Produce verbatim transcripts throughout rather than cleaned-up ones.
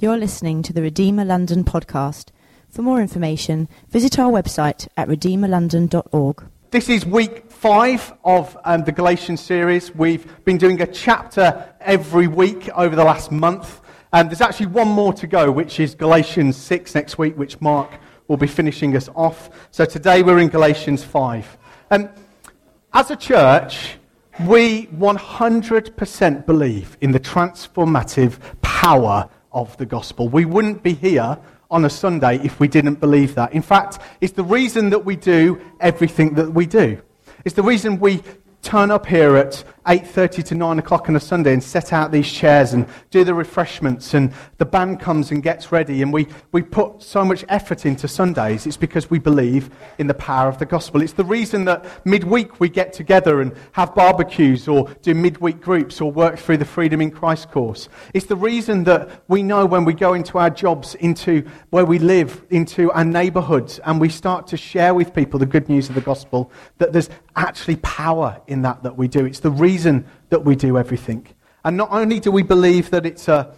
You're listening to the Redeemer London podcast. For more information, visit our website at redeemer london dot org. This is week five of um, the Galatians series. We've been doing a chapter every week over the last month. And there's actually one more to go, which is Galatians six next week, which Mark will be finishing us off. So today we're in Galatians five. Um, as a church, we one hundred percent believe in the transformative power of the gospel. We wouldn't be here on a Sunday if we didn't believe that. In fact, it's the reason that we do everything that we do. It's the reason we turn up here at eight thirty to nine o'clock on a Sunday and set out these chairs and do the refreshments, and the band comes and gets ready, and we, we put so much effort into Sundays. It's because we believe in the power of the gospel. It's the reason that midweek we get together and have barbecues or do midweek groups or work through the Freedom in Christ course. It's the reason that we know when we go into our jobs, into where we live, into our neighbourhoods, and we start to share with people the good news of the gospel, that there's actually power in that that we do. It's the reason that we do everything. And not only do we believe that it's a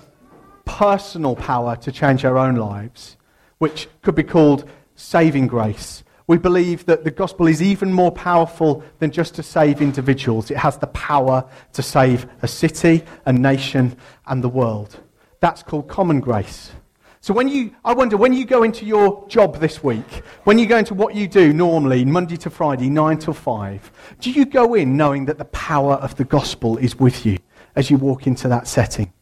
personal power to change our own lives, which could be called saving grace, we believe that the gospel is even more powerful than just to save individuals. It has the power to save a city, a nation, and the world. That's called common grace. So when you, I wonder, when you go into your job this week, when you go into what you do normally, Monday to Friday, nine till five, do you go in knowing that the power of the gospel is with you as you walk into that setting?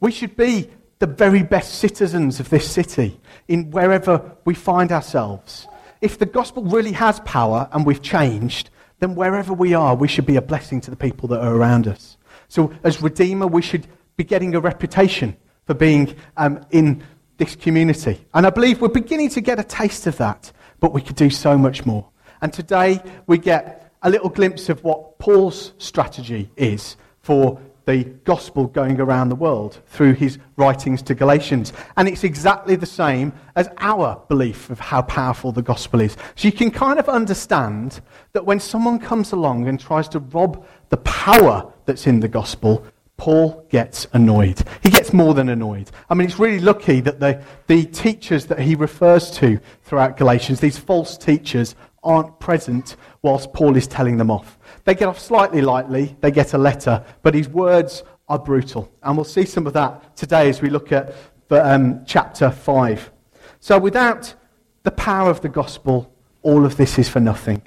We should be the very best citizens of this city in wherever we find ourselves. If the gospel really has power and we've changed, then wherever we are, we should be a blessing to the people that are around us. So as Redeemer, we should be getting a reputation for being um, in this community. And I believe we're beginning to get a taste of that, but we could do so much more. And today we get a little glimpse of what Paul's strategy is for the gospel going around the world through his writings to Galatians. And it's exactly the same as our belief of how powerful the gospel is. So you can kind of understand that when someone comes along and tries to rob the power that's in the gospel, Paul gets annoyed. He gets more than annoyed. I mean, it's really lucky that the, the teachers that he refers to throughout Galatians, these false teachers, aren't present whilst Paul is telling them off. They get off slightly lightly, they get a letter, but his words are brutal. And we'll see some of that today as we look at the, um, chapter five. So without the power of the gospel, all of this is for nothing.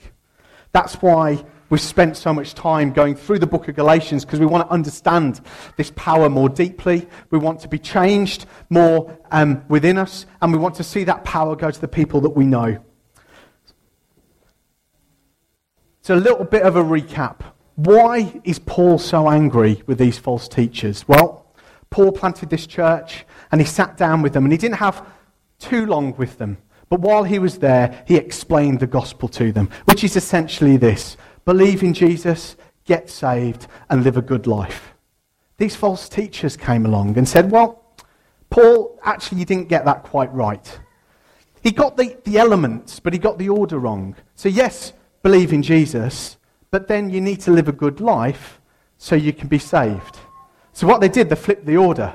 That's why we've spent so much time going through the book of Galatians, because we want to understand this power more deeply. We want to be changed more um, within us, and we want to see that power go to the people that we know. So a little bit of a recap. Why is Paul so angry with these false teachers? Well, Paul planted this church, and he sat down with them, and he didn't have too long with them. But while he was there, he explained the gospel to them, which is essentially this: believe in Jesus, get saved, and live a good life. These false teachers came along and said, well, Paul, actually you didn't get that quite right. He got the, the elements, but he got the order wrong. So yes, believe in Jesus, but then you need to live a good life so you can be saved. So what they did, they flipped the order.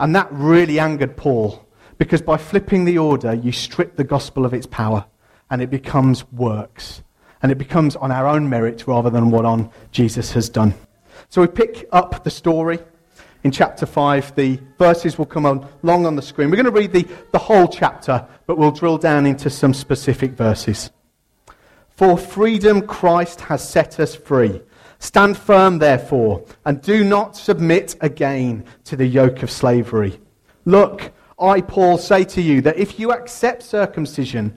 And that really angered Paul, because by flipping the order, you strip the gospel of its power, and it becomes works. And it becomes on our own merit rather than what on Jesus has done. So we pick up the story in chapter five. The verses will come on long on the screen. We're going to read the, the whole chapter, but we'll drill down into some specific verses. For freedom Christ has set us free. Stand firm, therefore, and do not submit again to the yoke of slavery. Look, I, Paul, say to you that if you accept circumcision,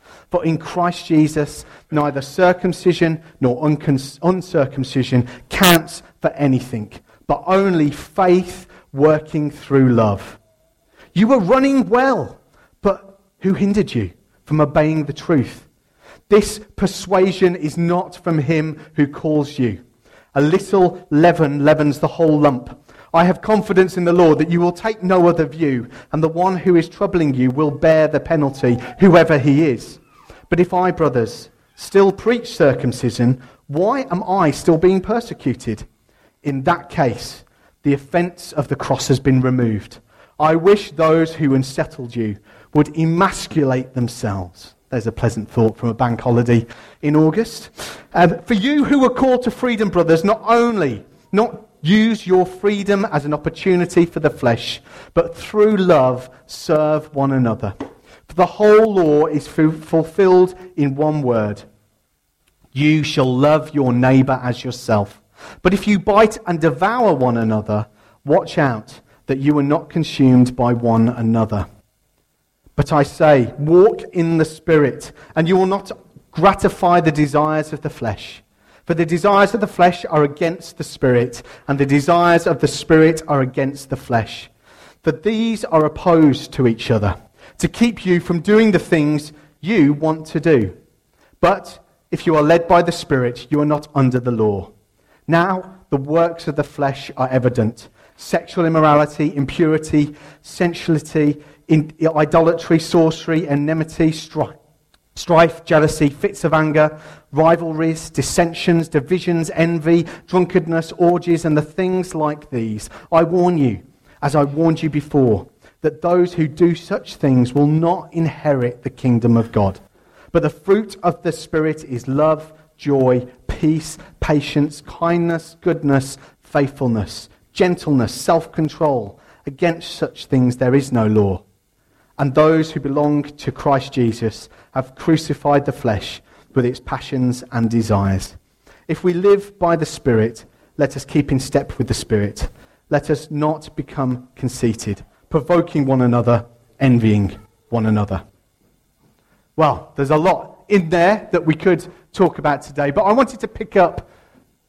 For in Christ Jesus, neither circumcision nor uncircumcision counts for anything, but only faith working through love. You were running well, but who hindered you from obeying the truth? This persuasion is not from him who calls you. A little leaven leavens the whole lump. I have confidence in the Lord that you will take no other view, and the one who is troubling you will bear the penalty, whoever he is. But if I, brothers, still preach circumcision, why am I still being persecuted? In that case, the offence of the cross has been removed. I wish those who unsettled you would emasculate themselves. There's a pleasant thought from a bank holiday in August. Um, for you who are called to freedom, brothers, not only not use your freedom as an opportunity for the flesh, but through love serve one another. For the whole law is f- fulfilled in one word. You shall love your neighbour as yourself. But if you bite and devour one another, watch out that you are not consumed by one another. But I say, walk in the Spirit, and you will not gratify the desires of the flesh. For the desires of the flesh are against the Spirit, and the desires of the Spirit are against the flesh. For these are opposed to each other, to keep you from doing the things you want to do. But if you are led by the Spirit, you are not under the law. Now the works of the flesh are evident: sexual immorality, impurity, sensuality, in idolatry, sorcery, enmity, strife, strife, jealousy, fits of anger, rivalries, dissensions, divisions, envy, drunkenness, orgies, and the things like these. I warn you, as I warned you before, that those who do such things will not inherit the kingdom of God. But the fruit of the Spirit is love, joy, peace, patience, kindness, goodness, faithfulness, gentleness, self-control. Against such things there is no law. And those who belong to Christ Jesus have crucified the flesh with its passions and desires. If we live by the Spirit, let us keep in step with the Spirit. Let us not become conceited, provoking one another, envying one another. Well, there's a lot in there that we could talk about today, but I wanted to pick up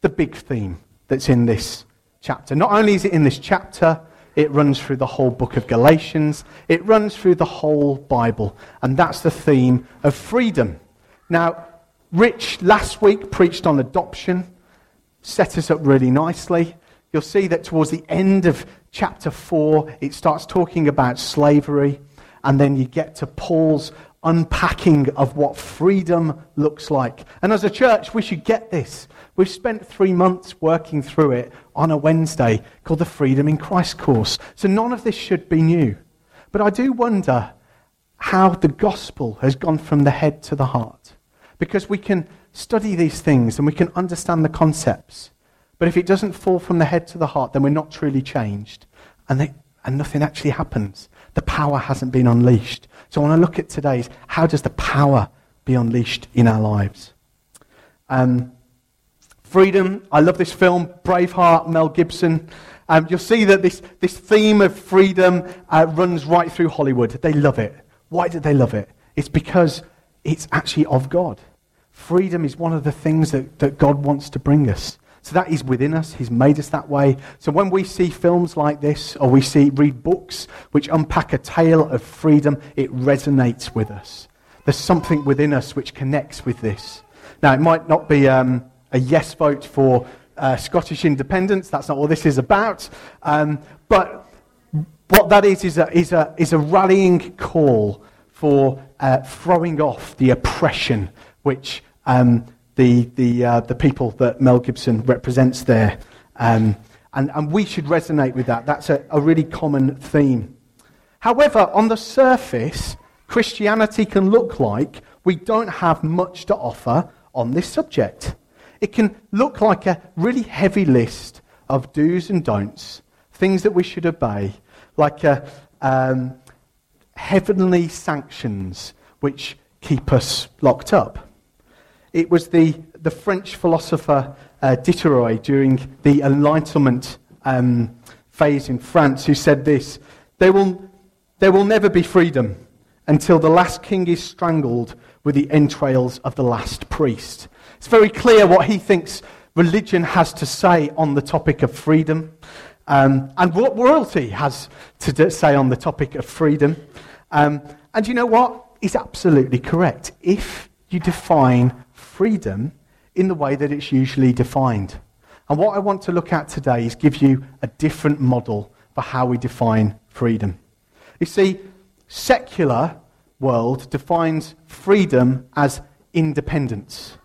the big theme that's in this chapter. Not only is it in this chapter, it runs through the whole book of Galatians. It runs through the whole Bible. And that's the theme of freedom. Now, Rich last week preached on adoption. Set us up really nicely. You'll see that towards the end of chapter four, it starts talking about slavery. And then you get to Paul's unpacking of what freedom looks like. And as a church, we should get this. We've spent three months working through it on a Wednesday called the Freedom in Christ course. So none of this should be new. But I do wonder how the gospel has gone from the head to the heart. Because we can study these things and we can understand the concepts. But if it doesn't fall from the head to the heart, then we're not truly changed. And, they, and nothing actually happens. The power hasn't been unleashed. So I want to look at today's, how does the power be unleashed in our lives? Um, freedom, I love this film, Braveheart, Mel Gibson. Um, you'll see that this, this theme of freedom uh, runs right through Hollywood. They love it. Why do they love it? It's because it's actually of God. Freedom is one of the things that, that God wants to bring us. So that is within us. He's made us that way. So when we see films like this, or we see read books which unpack a tale of freedom, it resonates with us. There's something within us which connects with this. Now, it might not be um, a yes vote for uh, Scottish independence. That's not what this is about. Um, but what that is is a, is a, is a rallying call for uh, throwing off the oppression which... Um, the the uh, the people that Mel Gibson represents there. Um, and, and we should resonate with that. That's a, a really common theme. However, on the surface, Christianity can look like we don't have much to offer on this subject. It can look like a really heavy list of do's and don'ts, things that we should obey, like a, um, heavenly sanctions which keep us locked up. It was the, the French philosopher uh, Diderot during the Enlightenment um, phase in France who said this: there will, there will never be freedom until the last king is strangled with the entrails of the last priest. It's very clear what he thinks religion has to say on the topic of freedom, um, and what royalty has to d- say on the topic of freedom. Um, and you know what? It's absolutely correct. If you define freedom in the way that it's usually defined. And what I want to look at today is give you a different model for how we define freedom. You see, secular world defines freedom as independence.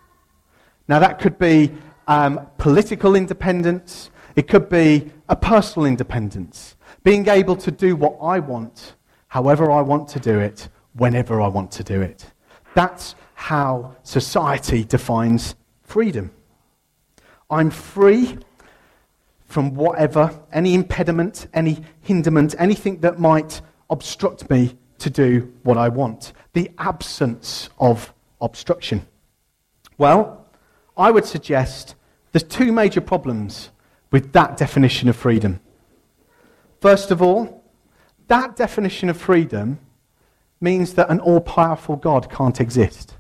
Now that could be um, political independence, it could be a personal independence, being able to do what I want, however I want to do it, whenever I want to do it. That's how society defines freedom. I'm free from whatever, any impediment, any hinderment, anything that might obstruct me to do what I want. The absence of obstruction. Well, I would suggest there's two major problems with that definition of freedom. First of all, that definition of freedom means that an all-powerful God can't exist.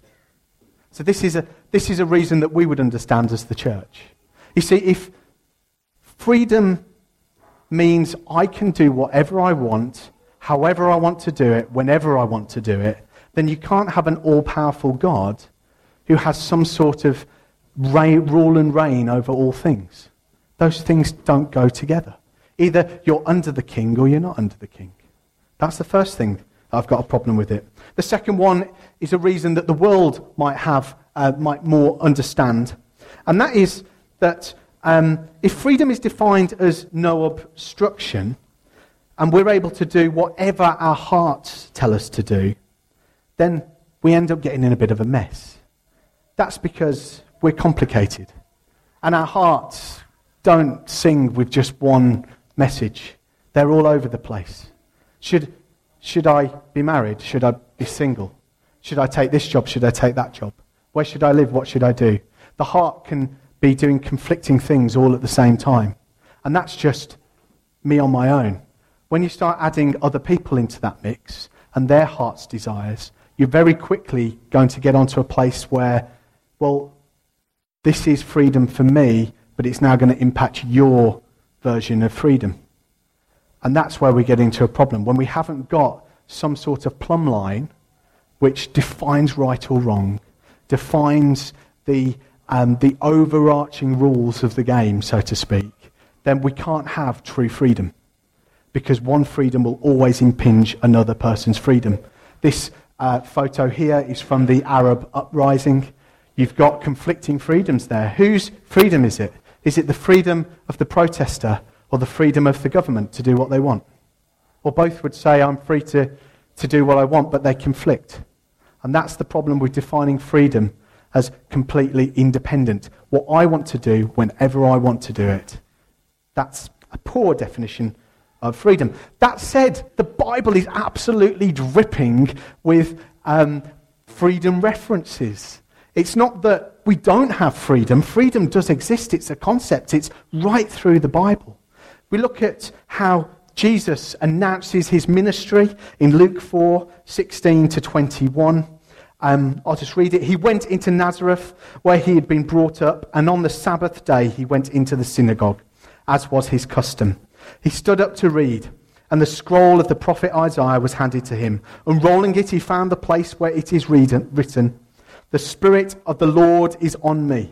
So this is a this is a reason that we would understand as the church. You see, if freedom means I can do whatever I want, however I want to do it, whenever I want to do it, then you can't have an all-powerful God who has some sort of rule and reign over all things. Those things don't go together. Either you're under the king or you're not under the king. That's the first thing. I've got a problem with it. The second one is a reason that the world might have, uh, might more understand. And that is that um, if freedom is defined as no obstruction, and we're able to do whatever our hearts tell us to do, then we end up getting in a bit of a mess. That's because we're complicated. And our hearts don't sing with just one message. They're all over the place. Should... Should I be married? Should I be single? Should I take this job? Should I take that job? Where should I live? What should I do? The heart can be doing conflicting things all at the same time. And that's just me on my own. When you start adding other people into that mix and their heart's desires, you're very quickly going to get onto a place where, well, this is freedom for me, but it's now going to impact your version of freedom. And that's where we get into a problem, when we haven't got some sort of plumb line which defines right or wrong, defines the um, the overarching rules of the game, so to speak, then we can't have true freedom, because one freedom will always impinge another person's freedom. This uh, photo here is from the Arab uprising. You've got conflicting freedoms there. Whose freedom is it? Is it the freedom of the protester, or the freedom of the government to do what they want? Or both would say, I'm free to, to do what I want, but they conflict. And that's the problem with defining freedom as completely independent. What I want to do, whenever I want to do it. That's a poor definition of freedom. That said, the Bible is absolutely dripping with um, freedom references. It's not that we don't have freedom. Freedom does exist. It's a concept. It's right through the Bible. We look at how Jesus announces his ministry in Luke four, sixteen to twenty-one. Um, I'll just read it. He went into Nazareth, where he had been brought up, and on the Sabbath day he went into the synagogue, as was his custom. He stood up to read, and the scroll of the prophet Isaiah was handed to him. Unrolling it, he found the place where it is written, "The Spirit of the Lord is on me,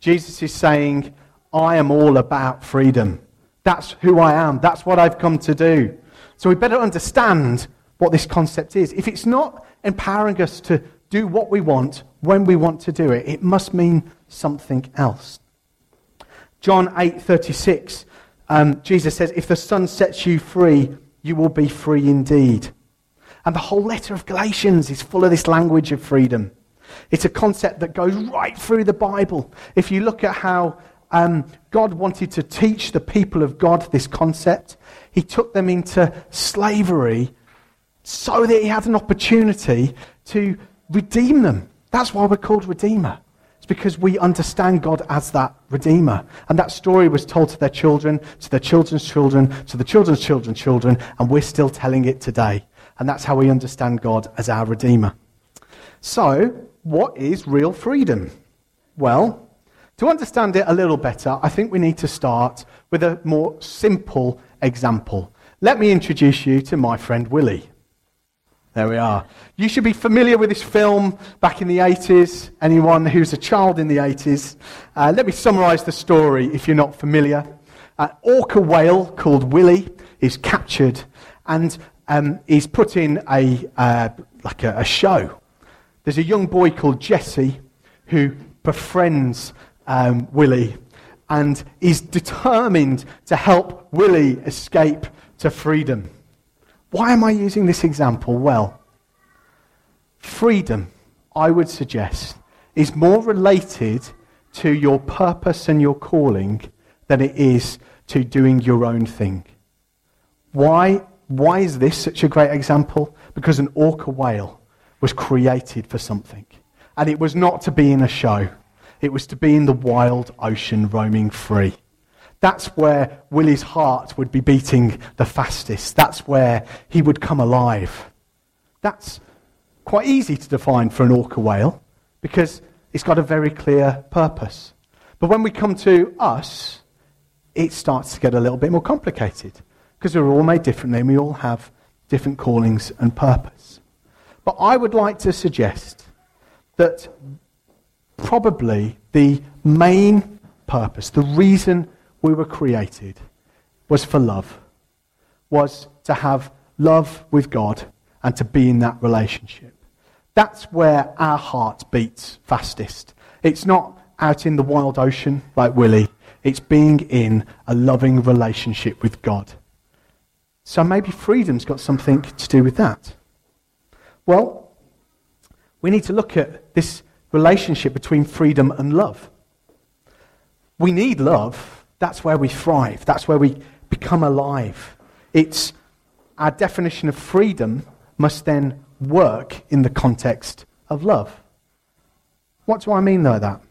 Jesus is saying, I am all about freedom. That's who I am. That's what I've come to do. So we better understand what this concept is. If it's not empowering us to do what we want, when we want to do it, it must mean something else. John eight thirty-six, um, Jesus says, "If the Son sets you free, you will be free indeed." And the whole letter of Galatians is full of this language of freedom. It's a concept that goes right through the Bible. If you look at how um, God wanted to teach the people of God this concept, he took them into slavery so that he had an opportunity to redeem them, That's why we're called Redeemer. It's because we understand God as that Redeemer. And that story was told to their children, to their children's children, to the children's children's children, and we're still telling it today. And that's how we understand God as our Redeemer. So, what is real freedom? Well, to understand it a little better, I think we need to start with a more simple example. Let me introduce you to my friend Willie. There we are. You should be familiar with this film back in the eighties. Anyone who's a child in the eighties. Uh, let me summarise the story if you're not familiar. An orca whale called Willie is captured and um, is put in a uh, like a, a show. There's a young boy called Jesse who befriends um, Willie and is determined to help Willie escape to freedom. Why am I using this example? Well, freedom, I would suggest, is more related to your purpose and your calling than it is to doing your own thing. Why, why is this such a great example? Because an orca whale was created for something. And it was not to be in a show. It was to be in the wild ocean roaming free. That's where Willie's heart would be beating the fastest. That's where he would come alive. That's quite easy to define for an orca whale because it's got a very clear purpose. But when we come to us, it starts to get a little bit more complicated because we're all made differently and we all have different callings and purpose. But I would like to suggest that probably the main purpose, the reason we were created, was for love, was to have love with God and to be in that relationship. That's where our heart beats fastest. It's not out in the wild ocean like Willie. It's being in a loving relationship with God. So maybe freedom's got something to do with that. Well, we need to look at this relationship between freedom and love. We need love. That's where we thrive. That's where we become alive. It's our definition of freedom must then work in the context of love. What do I mean by that?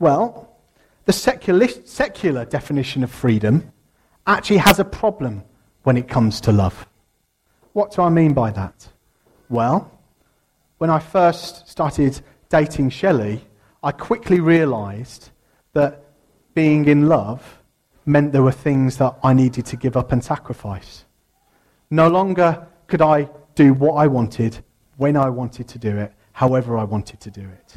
Well, the secular, secular definition of freedom actually has a problem when it comes to love. What do I mean by that? Well, when I first started dating Shelley, I quickly realised that being in love meant there were things that I needed to give up and sacrifice. No longer could I do what I wanted, when I wanted to do it, however I wanted to do it.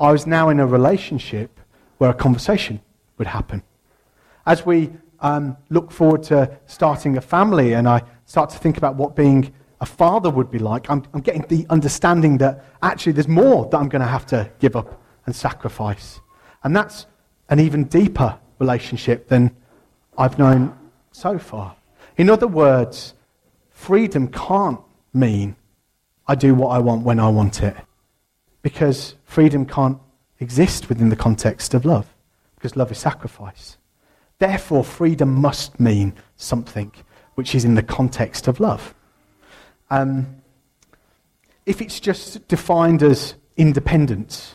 I was now in a relationship where a conversation would happen. As we um, look forward to starting a family and I start to think about what being a father would be like, I'm, I'm getting the understanding that actually there's more that I'm going to have to give up and sacrifice. And that's an even deeper relationship than I've known so far. In other words, freedom can't mean I do what I want when I want it, because freedom can't exist within the context of love, because love is sacrifice. Therefore, freedom must mean something which is in the context of love. Um, if it's just defined as independence,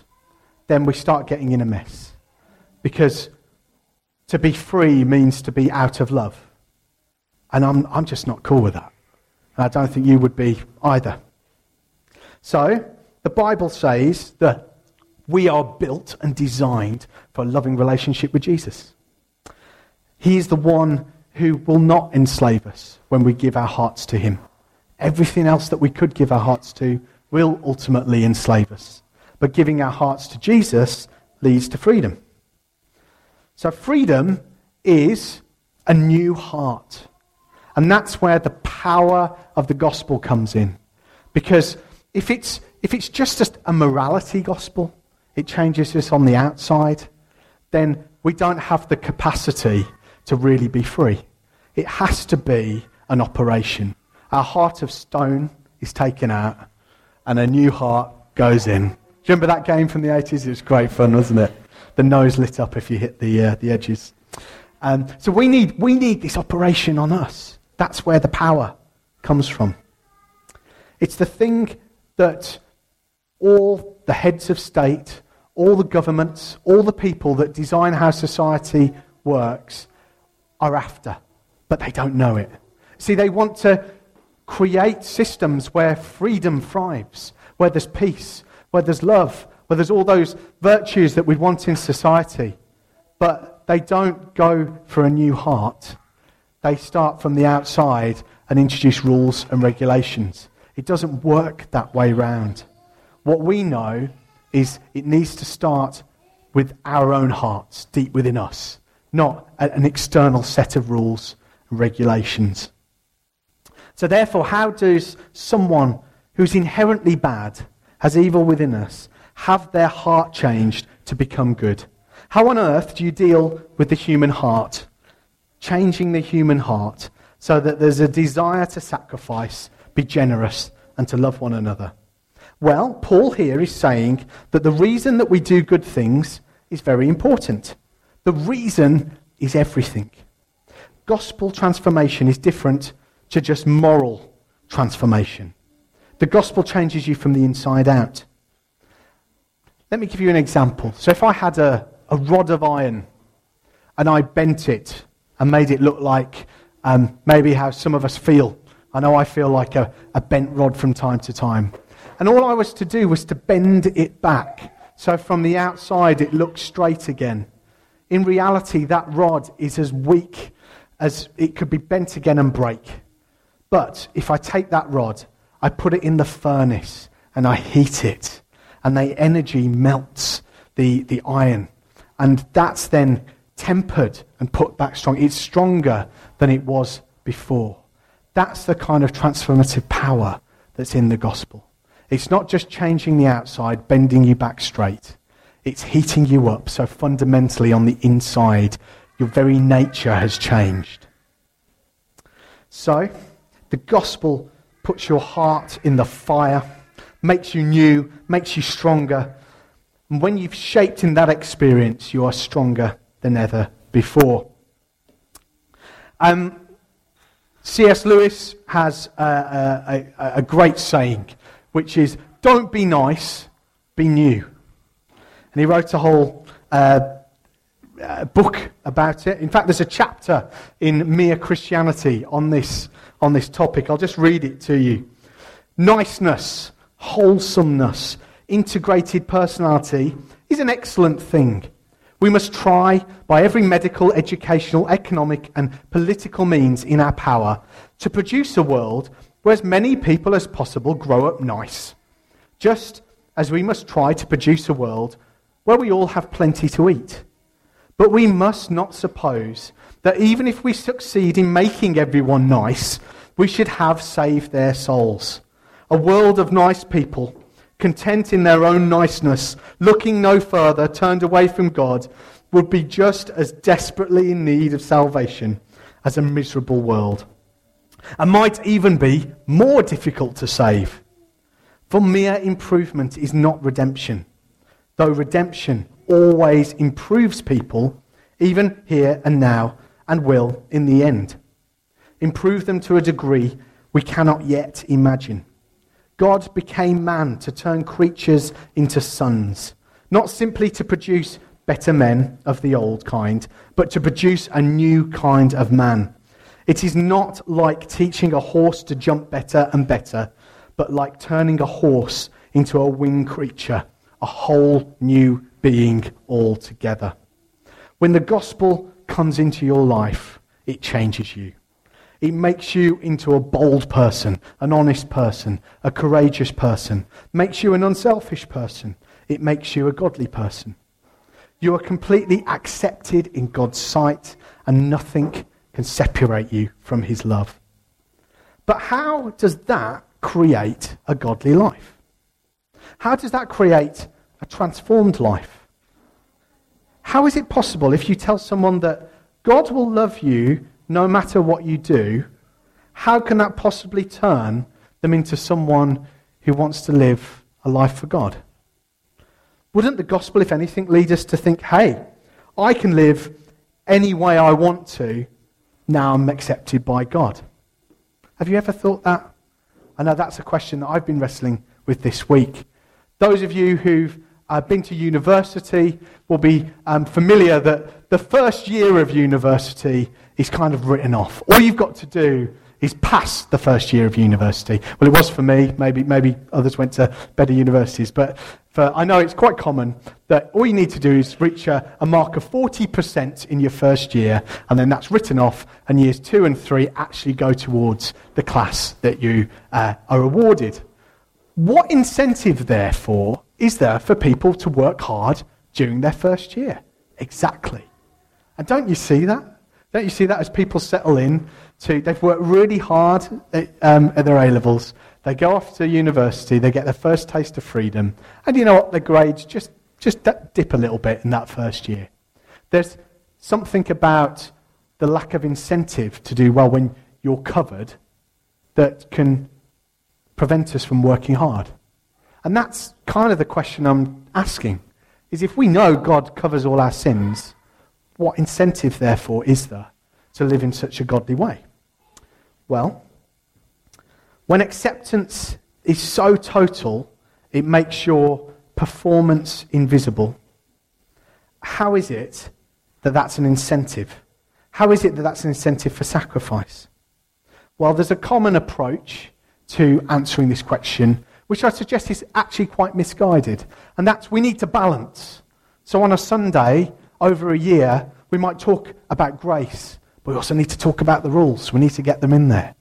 then we start getting in a mess, because to be free means to be out of love. And I'm I'm just not cool with that. And I don't think you would be either. So, the Bible says that we are built and designed for a loving relationship with Jesus. He is the one who will not enslave us when we give our hearts to him. Everything else that we could give our hearts to will ultimately enslave us. But giving our hearts to Jesus leads to freedom. So freedom is a new heart. And that's where the power of the gospel comes in. Because if it's if it's just a morality gospel, it changes us on the outside, then we don't have the capacity to really be free. It has to be an operation. Our heart of stone is taken out and a new heart goes in. Do you remember that game from the eighties? It was great fun, wasn't it? The nose lit up if you hit the uh, the edges. Um, so we need we need this operation on us. That's where the power comes from. It's the thing that all the heads of state, all the governments, all the people that design how society works are after, but they don't know it. See, they want to create systems where freedom thrives, where there's peace, where there's love, where there's all those virtues that we want in society. But they don't go for a new heart. They start from the outside and introduce rules and regulations. It doesn't work that way round. What we know is it needs to start with our own hearts, deep within us, not an external set of rules and regulations. So therefore, how does someone who's inherently bad, has evil within us, have their heart changed to become good? How on earth do you deal with the human heart? Changing the human heart so that there's a desire to sacrifice, be generous, and to love one another. Well, Paul here is saying that the reason that we do good things is very important. The reason is everything. Gospel transformation is different to just moral transformation. The gospel changes you from the inside out. Let me give you an example. So if I had a, a rod of iron and I bent it and made it look like um, maybe how some of us feel. I know I feel like a, a bent rod from time to time. And all I was to do was to bend it back, so from the outside it looks straight again. In reality, that rod is as weak as it could be bent again and break. But if I take that rod, I put it in the furnace and I heat it, and the energy melts the, the iron. And that's then tempered and put back strong. It's stronger than it was before. That's the kind of transformative power that's in the gospel. It's not just changing the outside, bending you back straight. It's heating you up, so fundamentally on the inside, your very nature has changed. So, the gospel puts your heart in the fire, makes you new, makes you stronger. And when you've shaped in that experience, you are stronger than ever before. Um, C S Lewis has a, a, a great saying, which is, don't be nice, be new. And he wrote a whole uh, uh, book about it. In fact, there's a chapter in Mere Christianity on this, on this topic. I'll just read it to you. Niceness, wholesomeness, integrated personality is an excellent thing. We must try, by every medical, educational, economic and political means in our power, to produce a world where as many people as possible grow up nice, just as we must try to produce a world where we all have plenty to eat. But we must not suppose that even if we succeed in making everyone nice, we should have saved their souls. A world of nice people, content in their own niceness, looking no further, turned away from God, would be just as desperately in need of salvation as a miserable world, and might even be more difficult to save. For mere improvement is not redemption, though redemption always improves people, even here and now, and will in the end improve them to a degree we cannot yet imagine. God became man to turn creatures into sons, not simply to produce better men of the old kind, but to produce a new kind of man. It is not like teaching a horse to jump better and better, but like turning a horse into a winged creature, a whole new being altogether. When the gospel comes into your life, it changes you. It makes you into a bold person, an honest person, a courageous person, makes you an unselfish person. It makes you a godly person. You are completely accepted in God's sight, and nothing can separate you from his love. But how does that create a godly life? How does that create a transformed life? How is it possible if you tell someone that God will love you no matter what you do? How can that possibly turn them into someone who wants to live a life for God? Wouldn't the gospel, if anything, lead us to think, hey, I can live any way I want to, now I'm accepted by God? Have you ever thought that? I know that's a question that I've been wrestling with this week. Those of you who've uh, been to university will be um, familiar that the first year of university is kind of written off. All you've got to do is pass the first year of university. Well, it was for me. Maybe maybe others went to better universities. But for, I know it's quite common that all you need to do is reach a, a mark of forty percent in your first year, and then that's written off, and years two and three actually go towards the class that you uh, are awarded. What incentive, therefore, is there for people to work hard during their first year? Exactly. And don't you see that? Don't you see that as people settle in to, they've worked really hard at, um, at their A-levels, they go off to university, they get their first taste of freedom, and you know what, their grades just, just dip a little bit in that first year. There's something about the lack of incentive to do well when you're covered that can prevent us from working hard. And that's kind of the question I'm asking, is if we know God covers all our sins, what incentive, therefore, is there to live in such a godly way? Well, when acceptance is so total, it makes your performance invisible. How is it that that's an incentive? How is it that that's an incentive for sacrifice? Well, there's a common approach to answering this question, which I suggest is actually quite misguided, and that's we need to balance. So on a Sunday, over a year, we might talk about grace, but we also need to talk about the rules. We need to get them in there.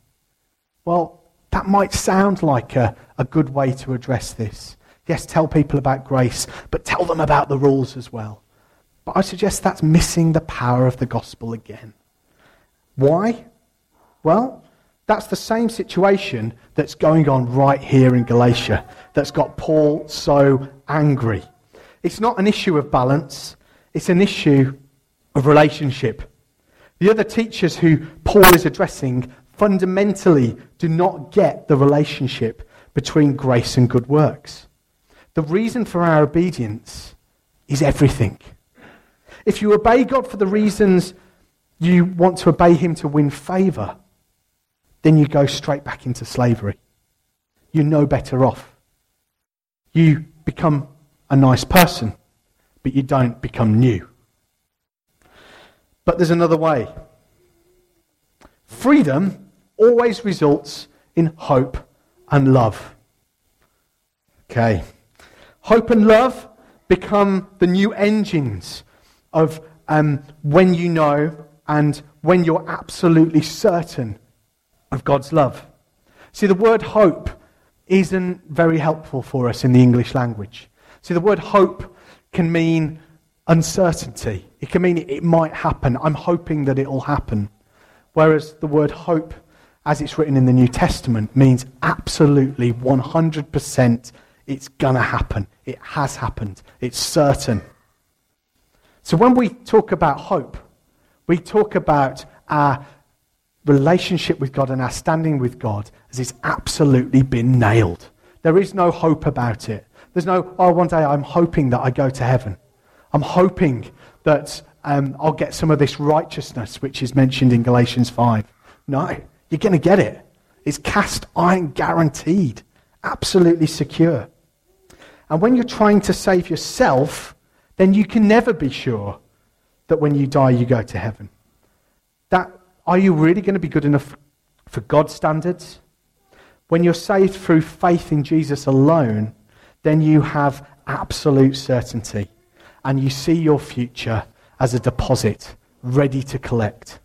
Well, that might sound like a, a good way to address this. Yes, tell people about grace, but tell them about the rules as well. But I suggest that's missing the power of the gospel again. Why? Well, that's the same situation that's going on right here in Galatia that's got Paul so angry. It's not an issue of balance. It's an issue of relationship. The other teachers who Paul is addressing fundamentally do not get the relationship between grace and good works. The reason for our obedience is everything. If you obey God for the reasons you want to obey him to win favour, then you go straight back into slavery. You're no better off. You become a nice person, but you don't become new. But there's another way. Freedom always results in hope and love. Okay. Hope and love become the new engines of um, when you know and when you're absolutely certain of God's love. See, the word hope isn't very helpful for us in the English language. See, the word hope can mean uncertainty. It can mean it might happen. I'm hoping that it'll happen. Whereas the word hope, as it's written in the New Testament, means absolutely one hundred percent it's going to happen. It has happened. It's certain. So when we talk about hope, we talk about our relationship with God and our standing with God as it's absolutely been nailed. There is no hope about it. There's no, oh, one day I'm hoping that I go to heaven. I'm hoping that um, I'll get some of this righteousness which is mentioned in Galatians five. No, you're going to get it. It's cast iron guaranteed, absolutely secure. And when you're trying to save yourself, then you can never be sure that when you die you go to heaven. That, are you really going to be good enough for God's standards? When you're saved through faith in Jesus alone, then you have absolute certainty and you see your future as a deposit ready to collect.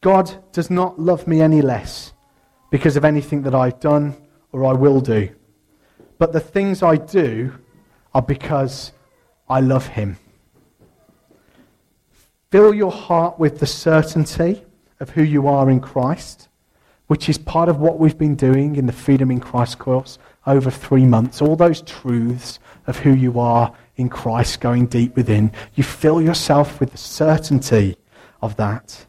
God does not love me any less because of anything that I've done or I will do. But the things I do are because I love him. Fill your heart with the certainty of who you are in Christ, which is part of what we've been doing in the Freedom in Christ course over three months, all those truths of who you are in Christ going deep within. You fill yourself with the certainty of that,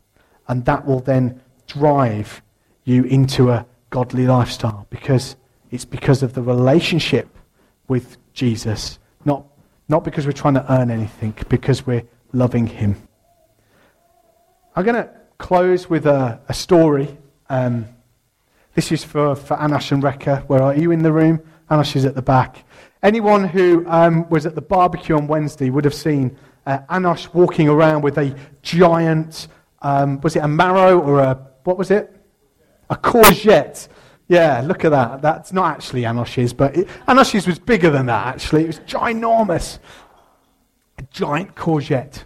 and that will then drive you into a godly lifestyle because it's because of the relationship with Jesus, not, not because we're trying to earn anything, because we're loving him. I'm going to close with a, a story. Um, This is for, for Anosh and Rekha. Where are you in the room? Anosh is at the back. Anyone who um, was at the barbecue on Wednesday would have seen uh, Anosh walking around with a giant, um, was it a marrow or a, what was it? A courgette. Yeah, look at that. That's not actually Anosh's, but it, Anosh's was bigger than that, actually. It was ginormous. A giant courgette.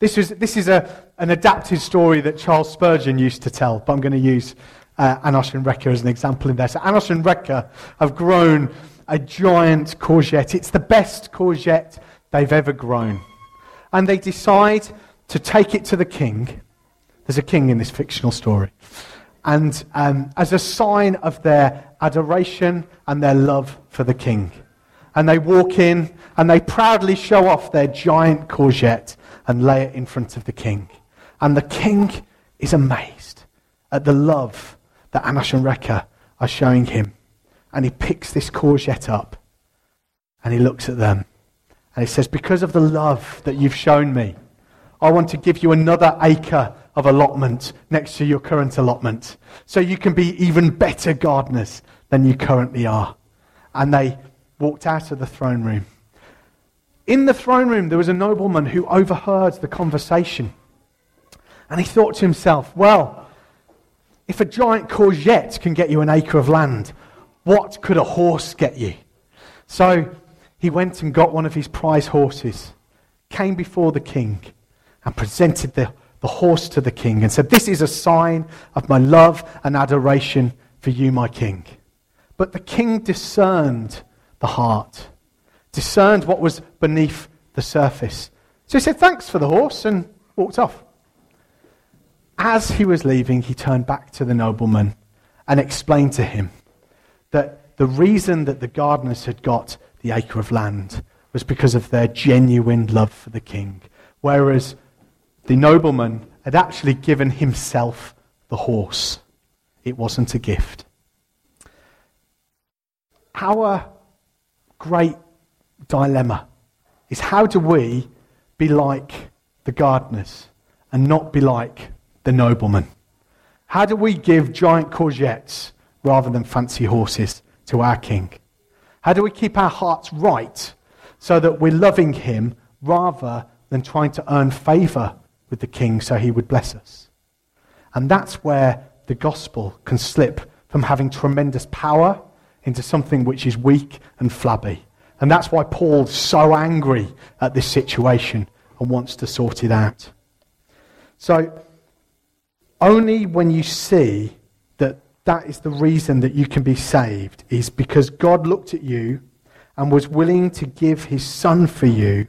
This is this is a an adapted story that Charles Spurgeon used to tell, but I'm going to use uh, Anosh and Rekha as an example in there. So Anosh and Rekha have grown a giant courgette. It's the best courgette they've ever grown. And they decide to take it to the king. There's a king in this fictional story. And um, as a sign of their adoration and their love for the king. And they walk in and they proudly show off their giant courgette and lay it in front of the king. And the king is amazed at the love that Anosh and Rekha are showing him. And he picks this courgette up and he looks at them. And he says, because of the love that you've shown me, I want to give you another acre of allotment next to your current allotment, so you can be even better gardeners than you currently are. And they walked out of the throne room. In the throne room, there was a nobleman who overheard the conversation. And he thought to himself, well, if a giant courgette can get you an acre of land, what could a horse get you? So he went and got one of his prize horses, came before the king, and presented the the horse to the king and said, this is a sign of my love and adoration for you, my king. But the king discerned the heart, discerned what was beneath the surface. So he said, thanks for the horse, and walked off. As he was leaving, he turned back to the nobleman and explained to him that the reason that the gardeners had got the acre of land was because of their genuine love for the king, whereas the nobleman had actually given himself the horse. It wasn't a gift. Our great dilemma is, how do we be like the gardeners and not be like the nobleman? How do we give giant courgettes rather than fancy horses to our king? How do we keep our hearts right so that we're loving him rather than trying to earn favour with the king so he would bless us? And that's where the gospel can slip from having tremendous power into something which is weak and flabby. And that's why Paul's so angry at this situation and wants to sort it out. So only when you see that that is the reason that you can be saved is because God looked at you and was willing to give his son for you,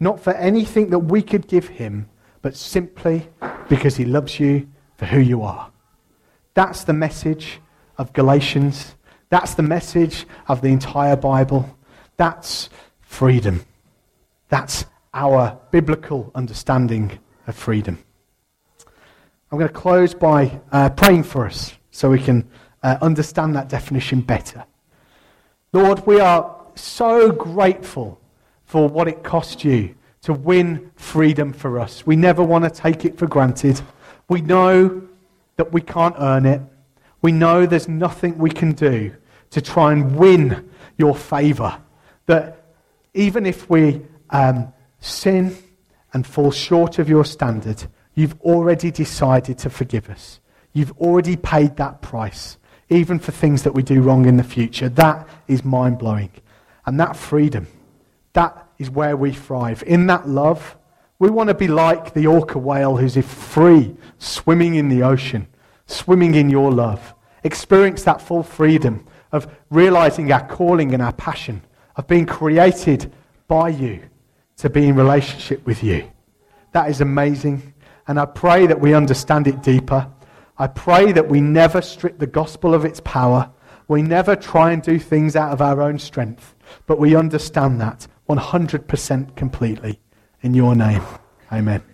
not for anything that we could give him, but simply because he loves you for who you are. That's the message of Galatians. That's the message of the entire Bible. That's freedom. That's our biblical understanding of freedom. I'm going to close by uh, praying for us so we can uh, understand that definition better. Lord, we are so grateful for what it cost you to win freedom for us. We never want to take it for granted. We know that we can't earn it. We know there's nothing we can do to try and win your favour. That even if we um, sin and fall short of your standard, you've already decided to forgive us. You've already paid that price, even for things that we do wrong in the future. That is mind-blowing. And that freedom, that is where we thrive. In that love, we want to be like the orca whale who's free, swimming in the ocean, swimming in your love. Experience that full freedom of realizing our calling and our passion, of being created by you to be in relationship with you. That is amazing. And I pray that we understand it deeper. I pray that we never strip the gospel of its power. We never try and do things out of our own strength, but we understand that one hundred percent completely. In your name, amen.